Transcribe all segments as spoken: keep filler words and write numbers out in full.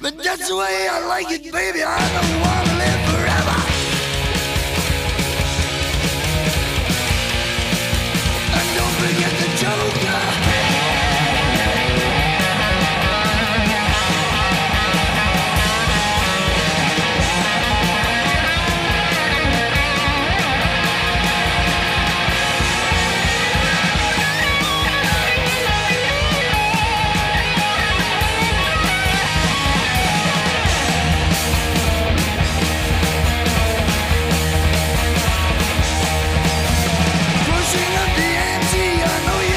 But that's the way I like it, baby. I don't wanna live forever. And don't forget the Joker. I know you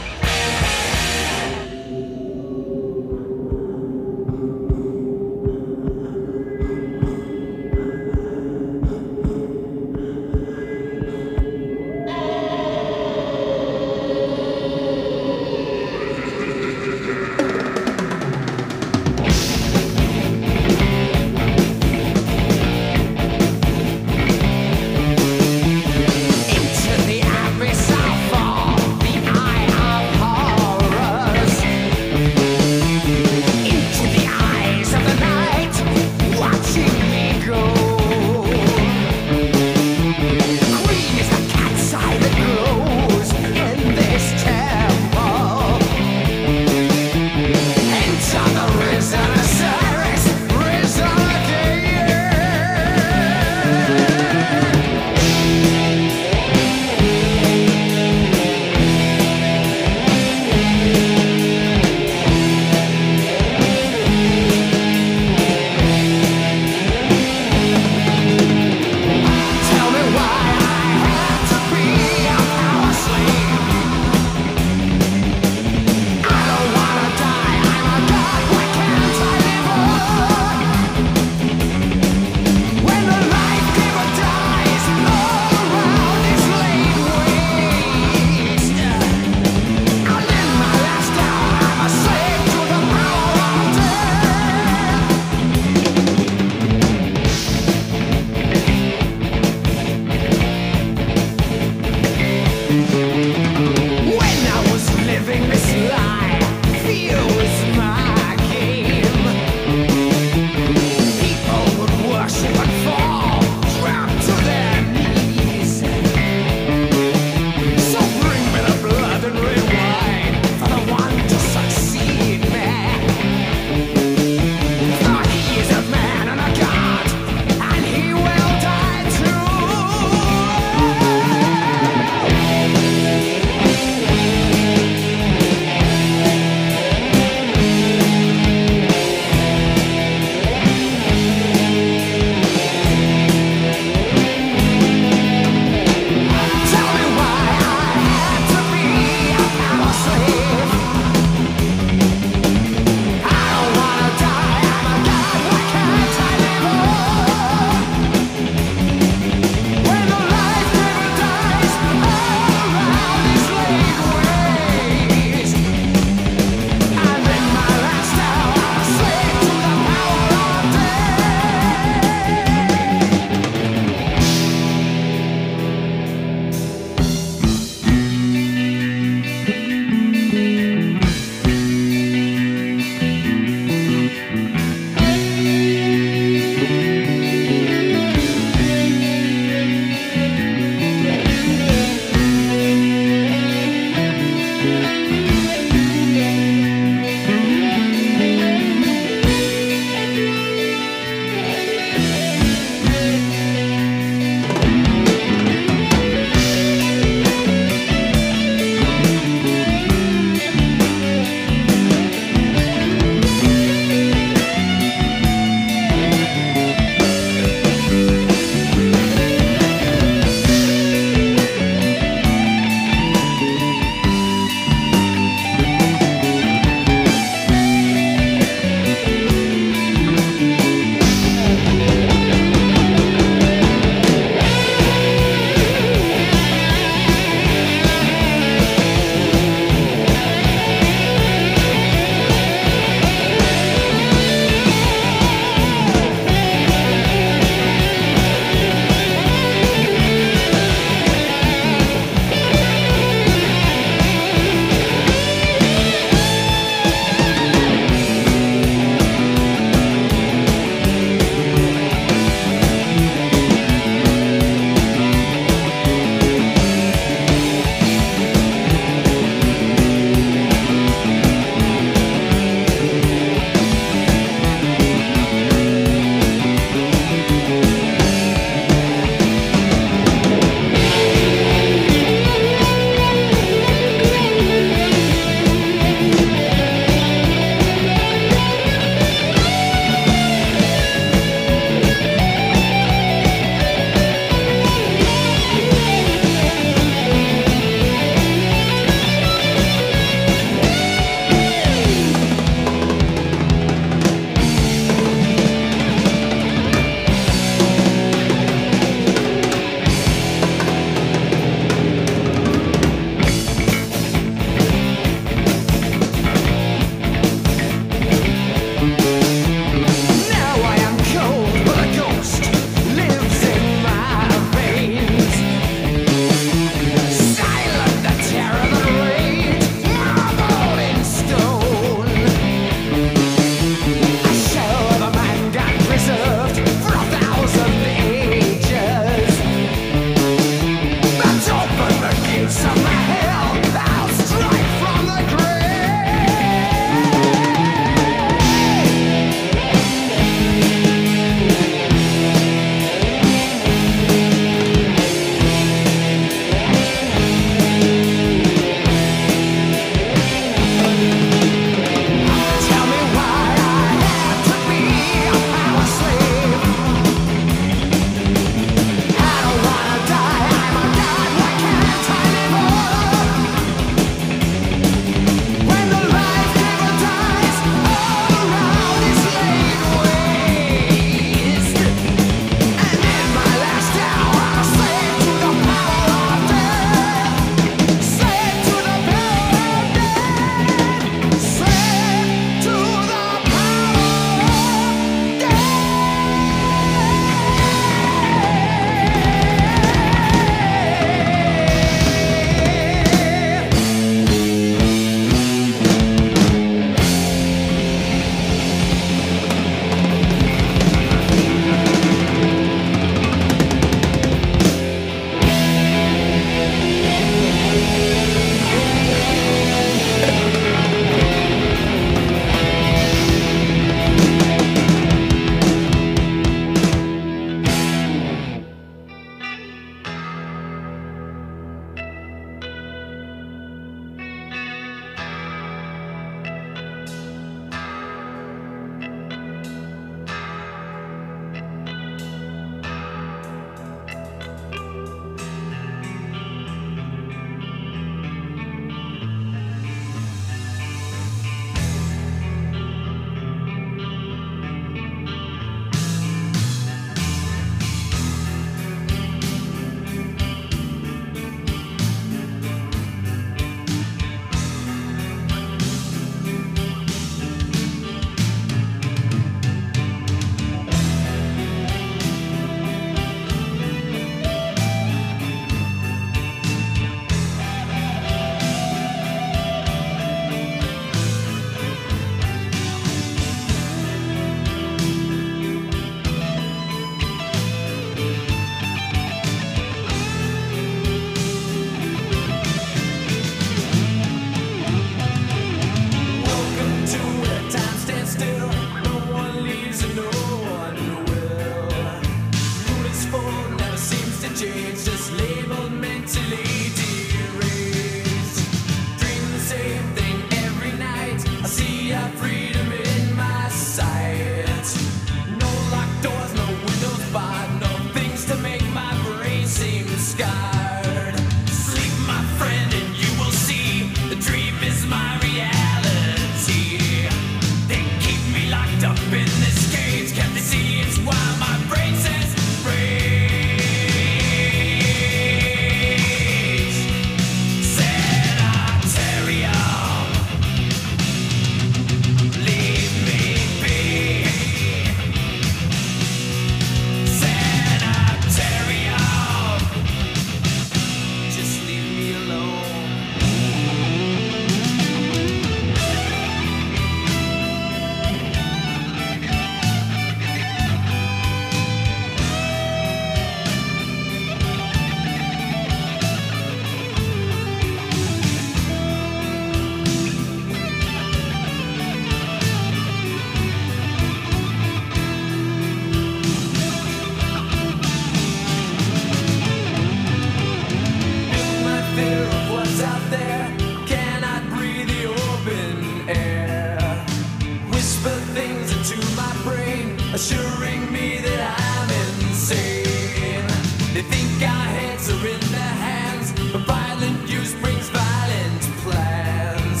assuring me that I'm insane. They think our heads are in their hands, but violent use brings violent plans.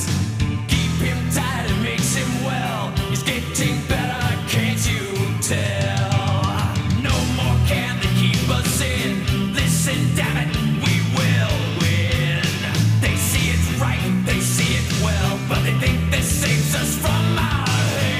Keep him tight, it makes him well. He's getting better, can't you tell? No more can they keep us in. Listen, damn it, we will win. They see it's right, they see it well, but they think this saves us from our hate.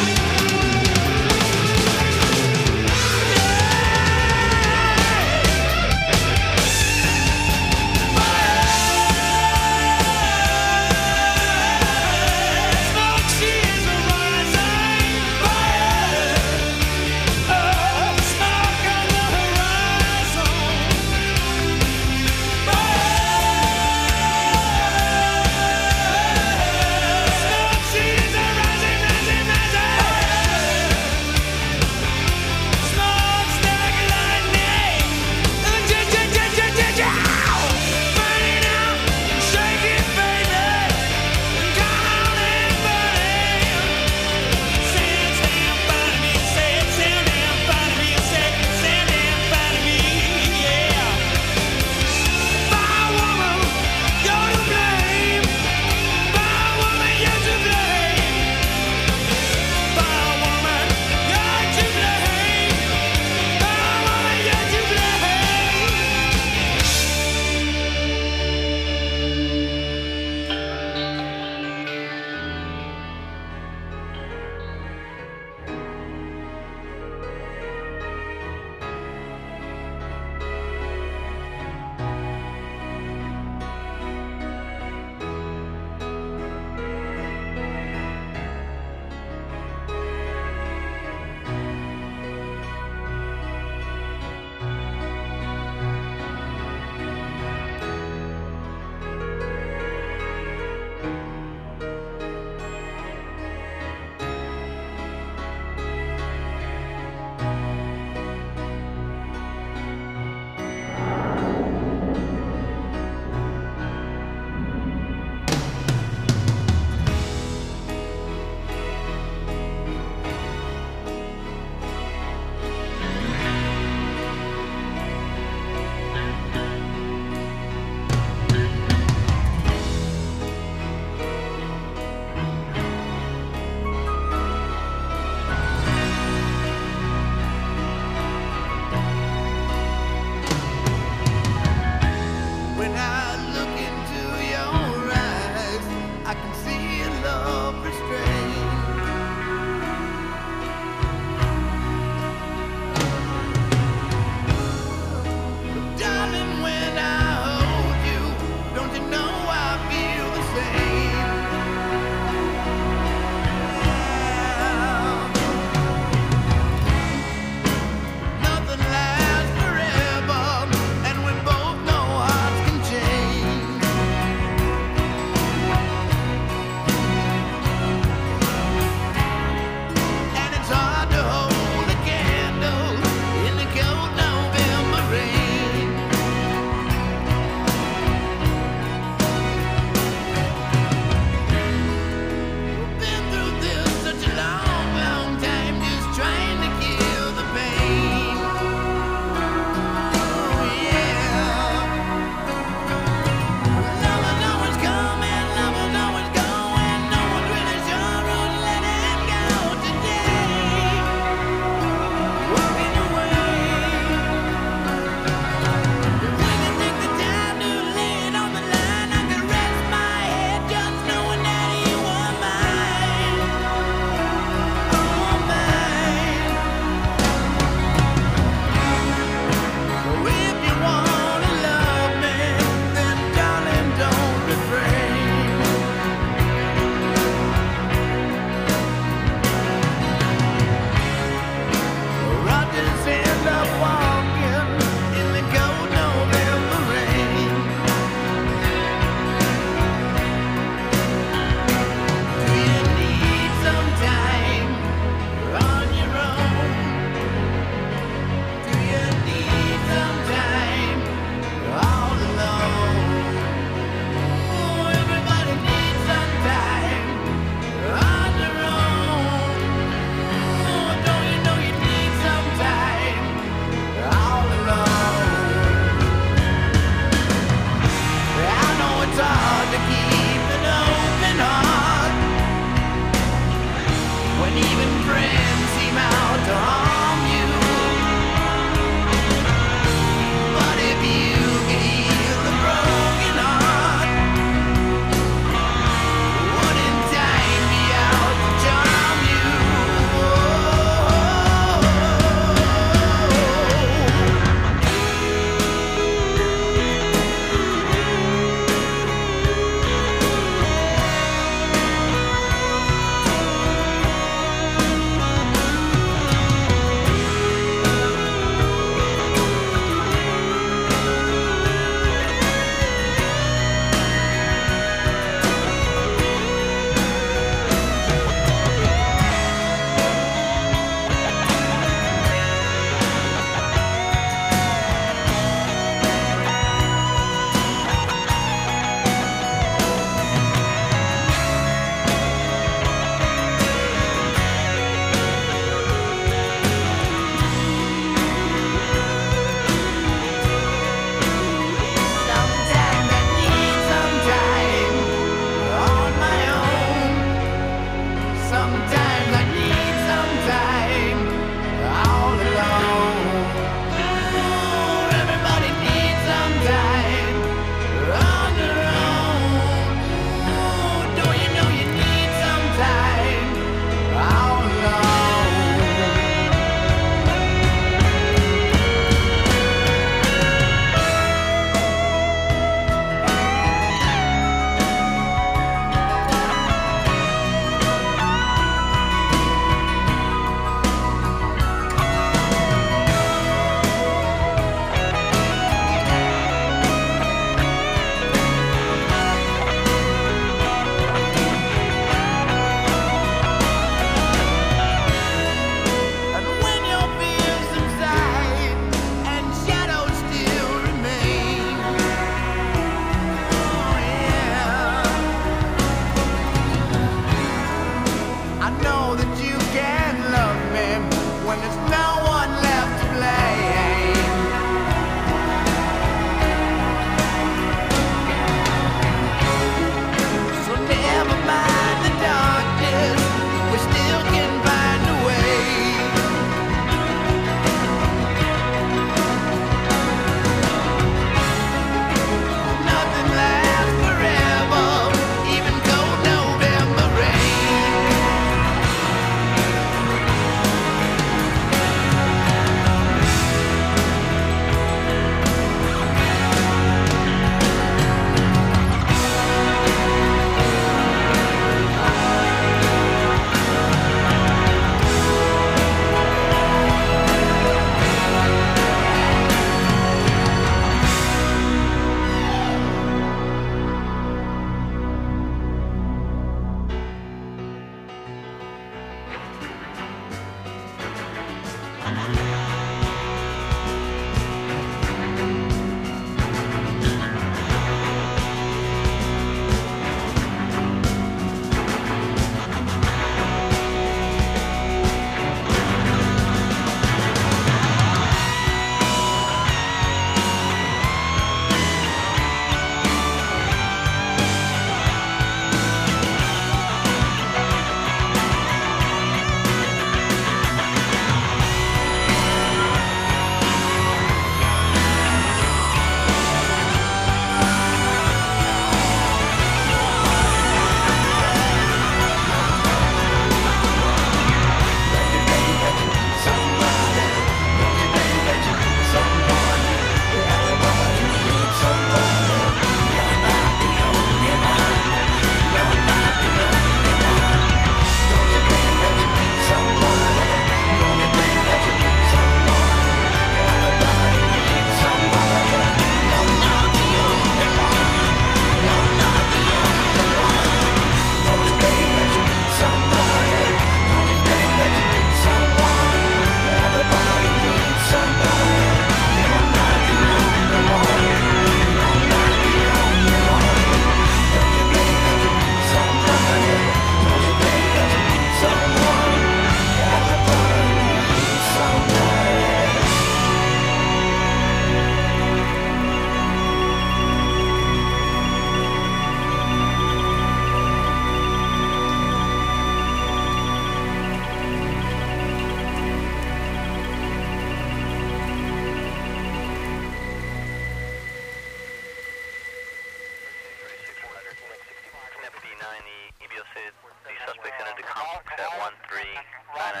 The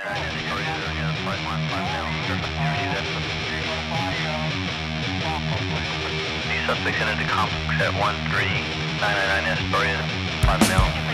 suspects entered the complex at one three nine nine nine Astoria, five mil.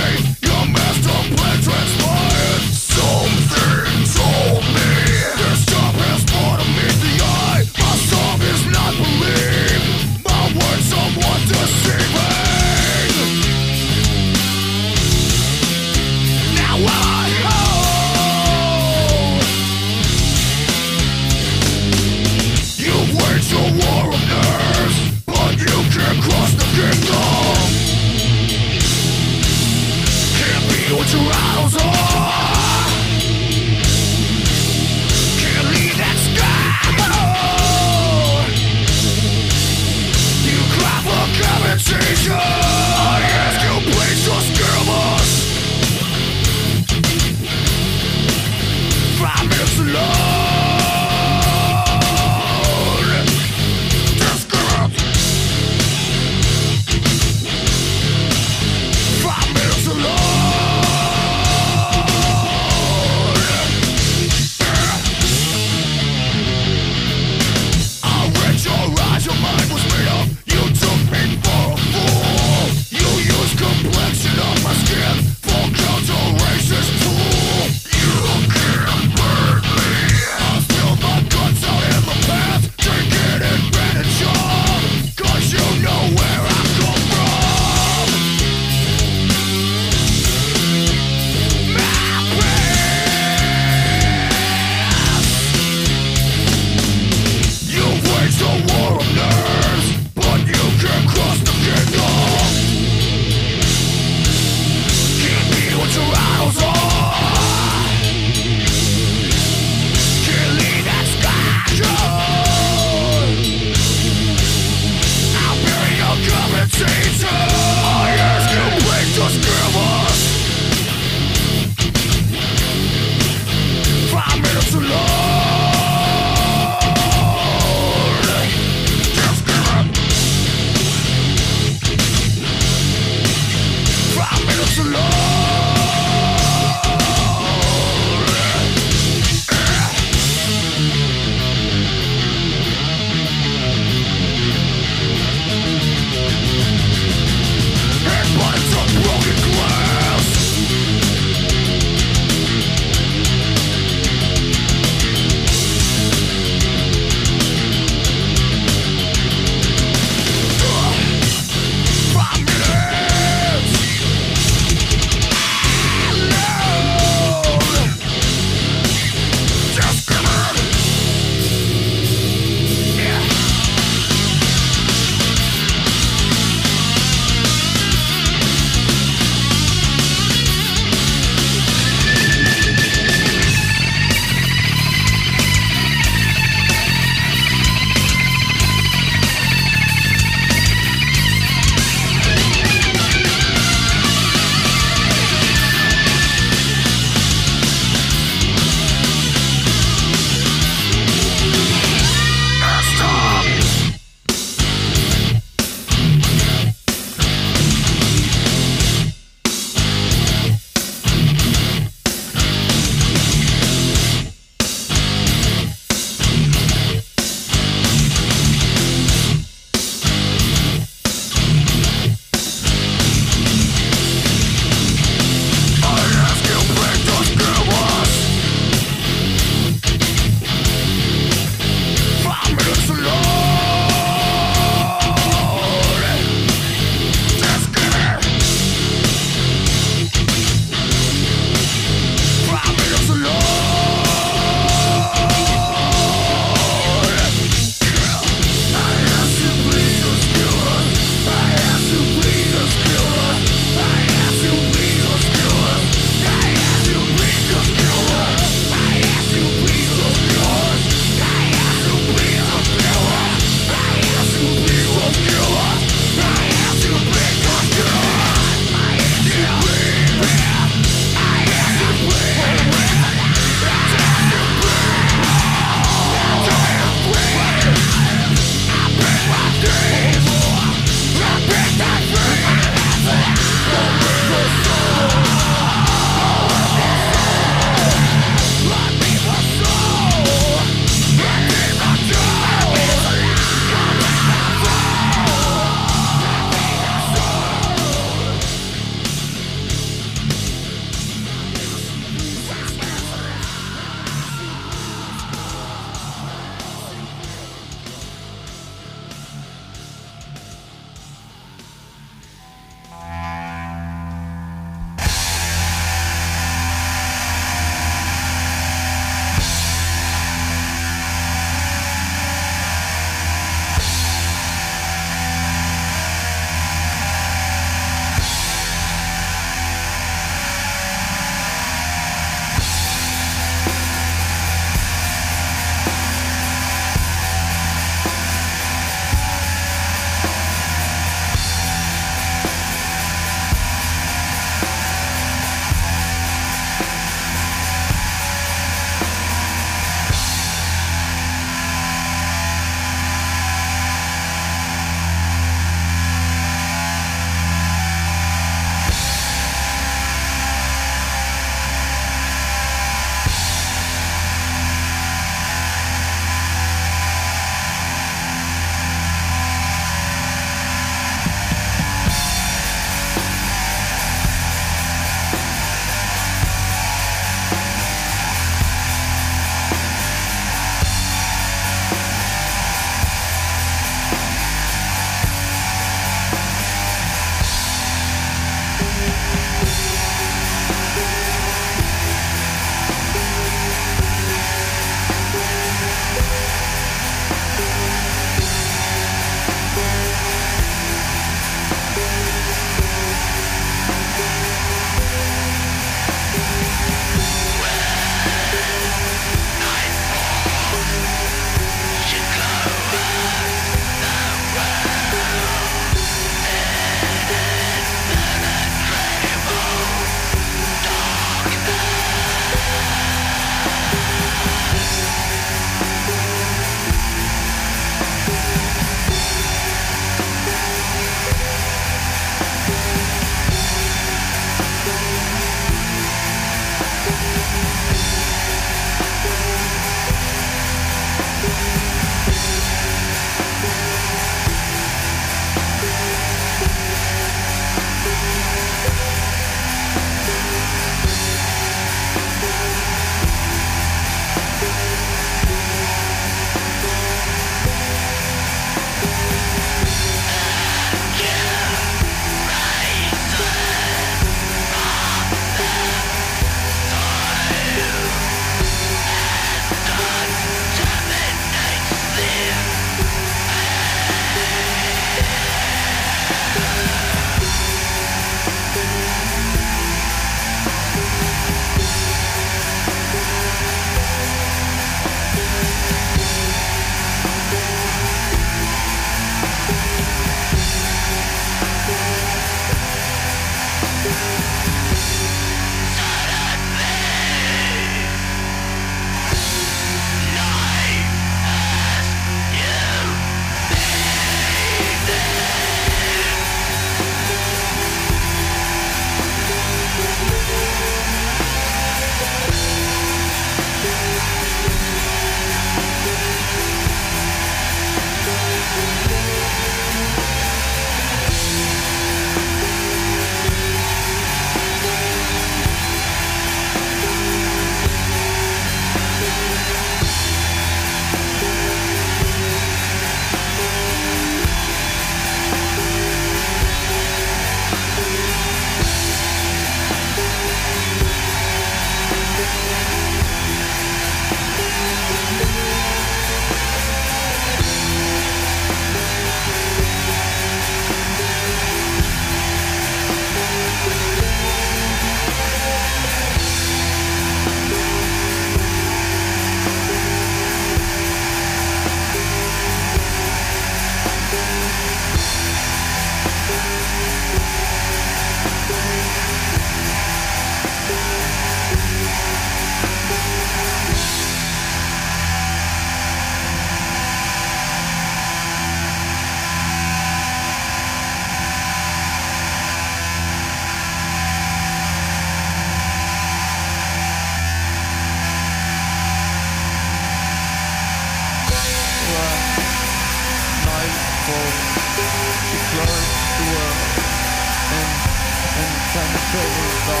prison ball, a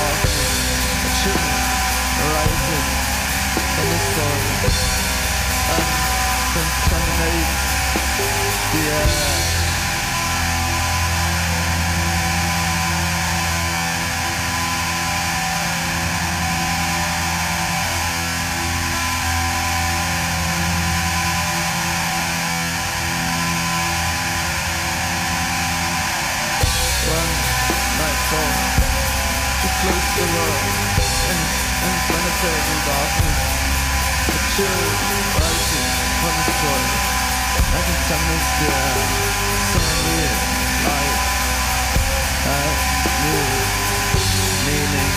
chicken rises in the sun, and contaminates the air. When night falls, just close the road, in planetary darkness, the chill rises from the soil, and contaminates the air. Some weird light, and new meaning.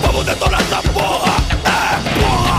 Vamos detonar esa porra, eh, porra.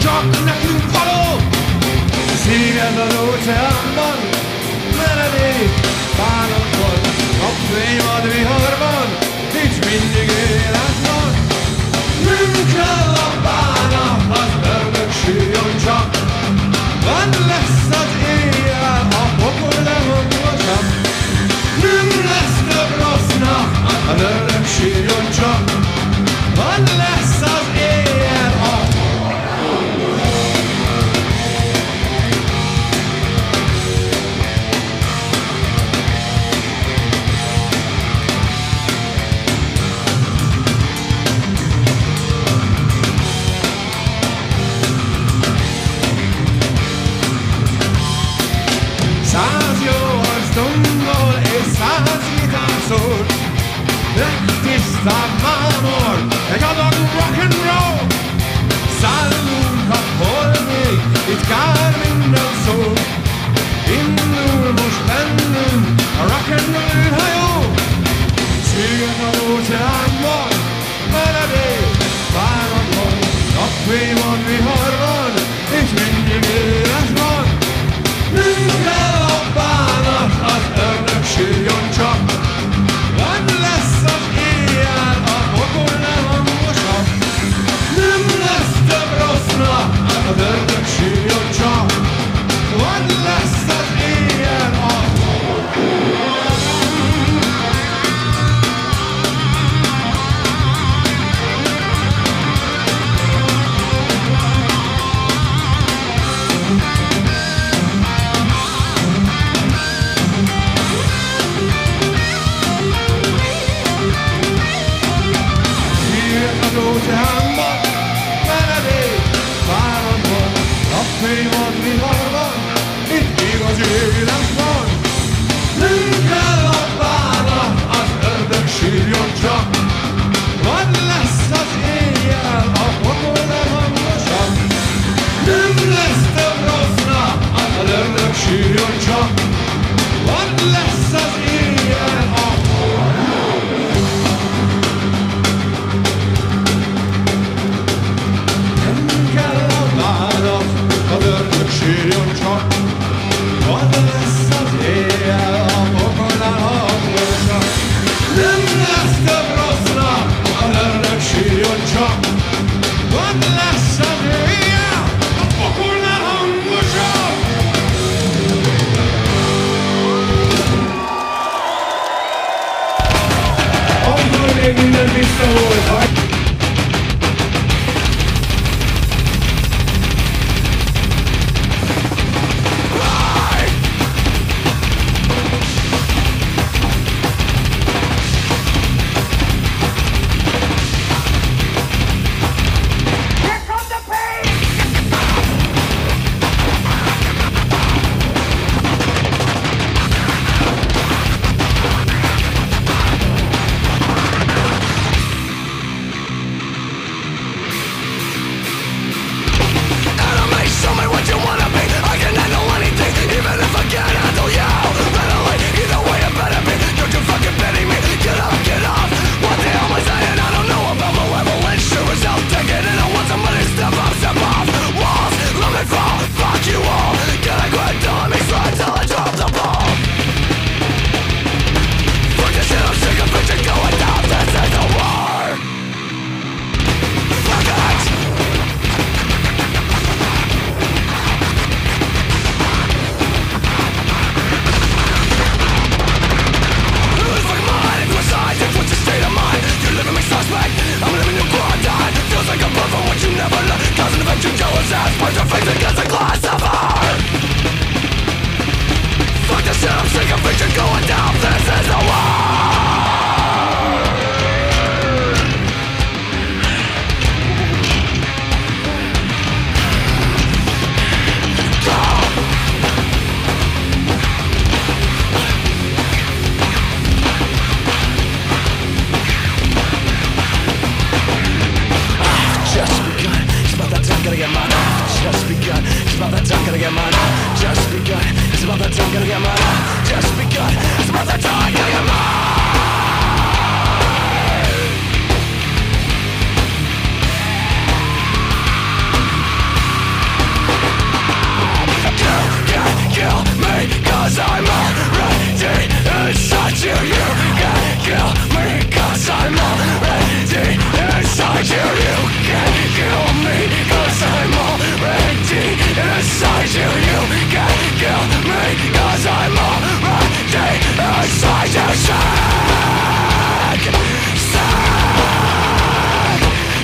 csak nekünk való. Szívemben óceánban, menedék bánatban, napfény ad viharban, nincs mindig életben. Nünk kell a bánat, az ördög sírjon csak, van lesz az éjjel, a pokol nem hangosabb. Nünk lesz több rossz nap, az ördög sírjon csak, van lesz az éjjel, a száz jó arc tombol és száz gitár szól, legtisztább mámor, egy adag rock'n'roll. Szállunk a holmig, itt kár minden szó, indul most bennünk a rock'n'roll űrhajó. Szűjön az óceánban, meredék bánatban, napfényban, viharban, és mindig éles van. Nünk el a bánat, az ördög sírjon csak, van lesz az éjjel, a pokol nem hangosabb. Nem lesz több rossz nap, az ördög sírjon csak, van lesz az éjjel, a pokol. Óceánban, menedék bánatban, napfény van, viharban, itt igazi élet van. Nünk kell a bánat, az ördög sírjon csak, van lesz az éjjel, a pokol nem hangosabb. Nem lesz több rossz nap, az ördög sírjon csak, van lesz az éjjel, a pokol. Sírjon csak, van lesz az éjjel, a pokolnál hangosabb. Nem lesz több rossz nap, az ördög sírjon csak, van lesz az éjjel, a pokolnál hangosabb. Akkor még minden visszaholt, hagyj! Just begun, it's about that time, gotta get mine. Just begun, it's about that time, gotta get mine. you, you can't kill me, 'cause I'm already inside you. You can't kill me, 'cause I'm already inside you. Sick, sick,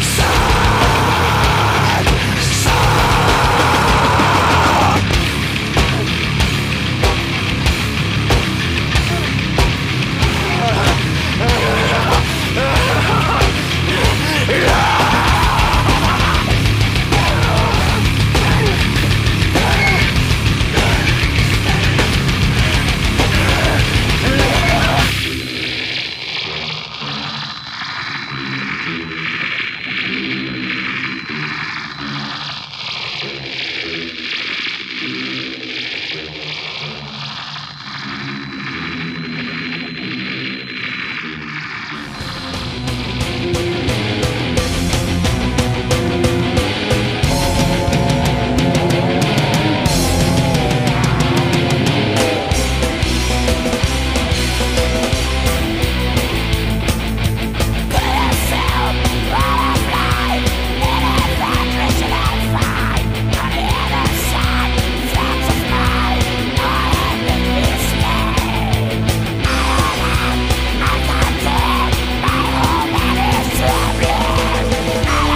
sick,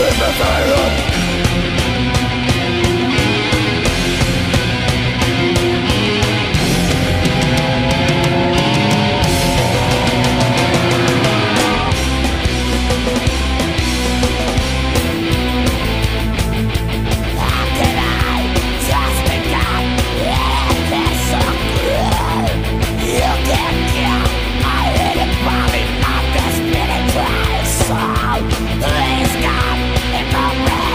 sick. Yeah. Please God, if I'm right.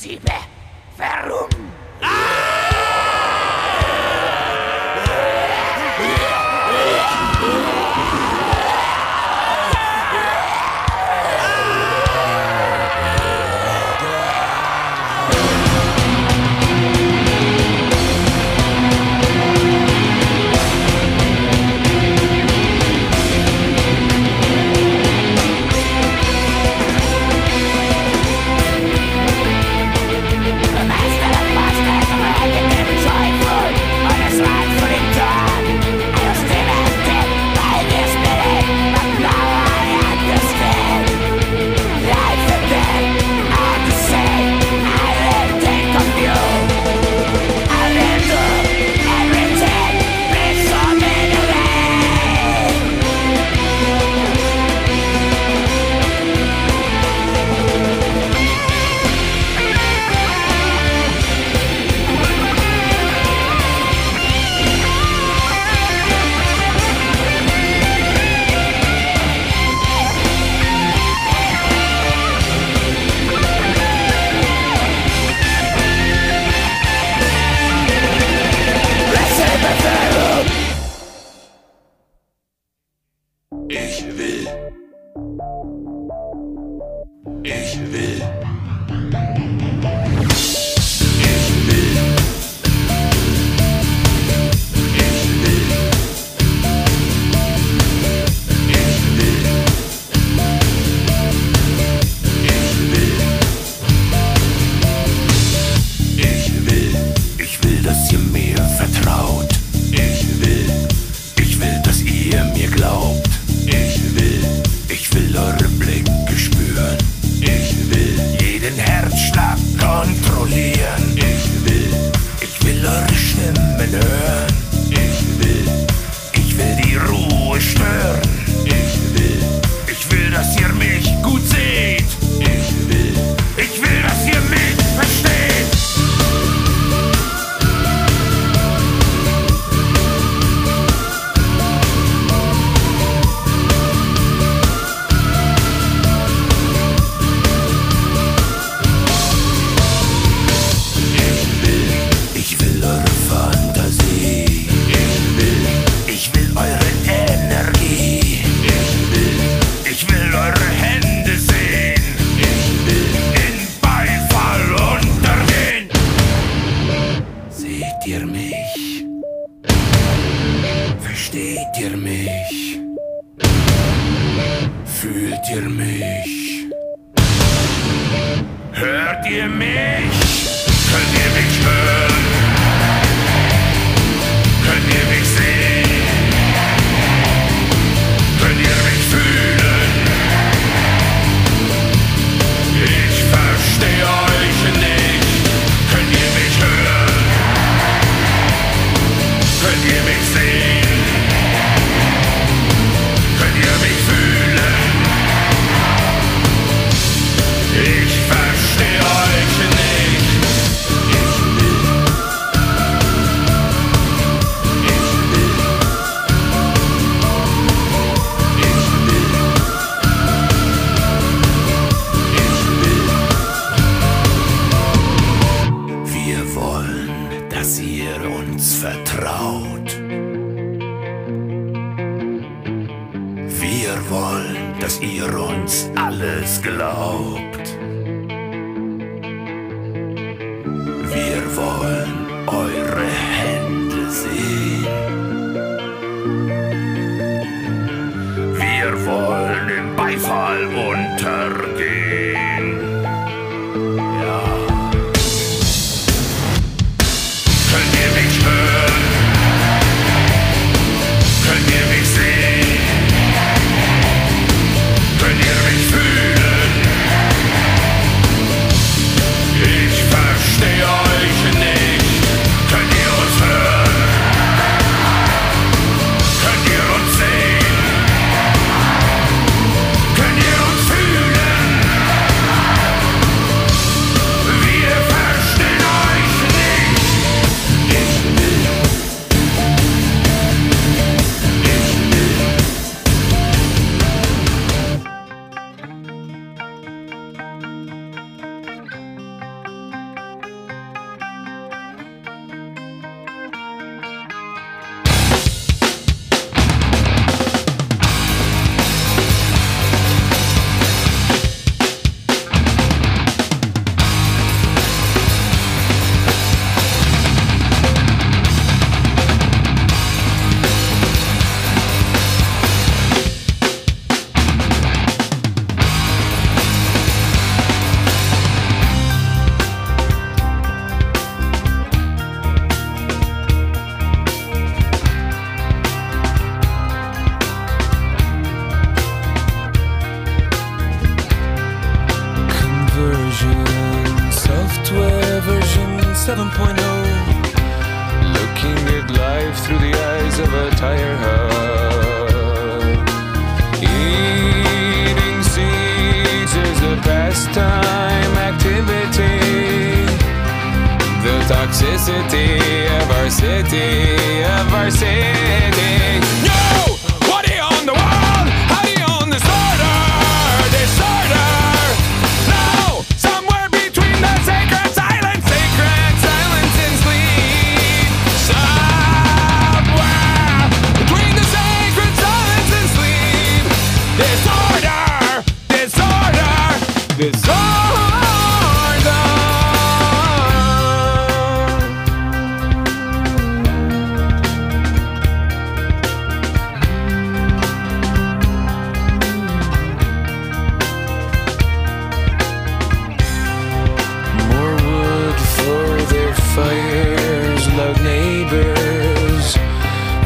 szíve, Ferrum! version, software version seven point oh, looking at life through the eyes of a tire hub. Eating seeds is a pastime activity. The toxicity of our city, of our city. No! Fires, loud neighbors,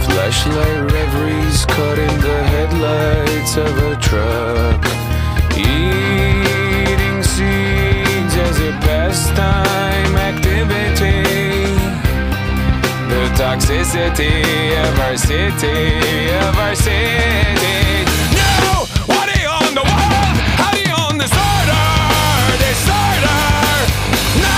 flashlight reveries caught in the headlights of a truck. Eating seeds as a pastime activity. The toxicity of our city, of our city. No! What do you own the world? How do you own this order? This order! No!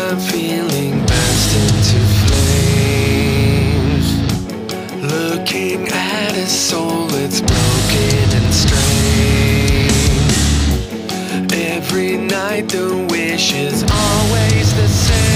I'm feeling burst into flames, looking at a soul that's broken and strained. Every night the wish is always the same.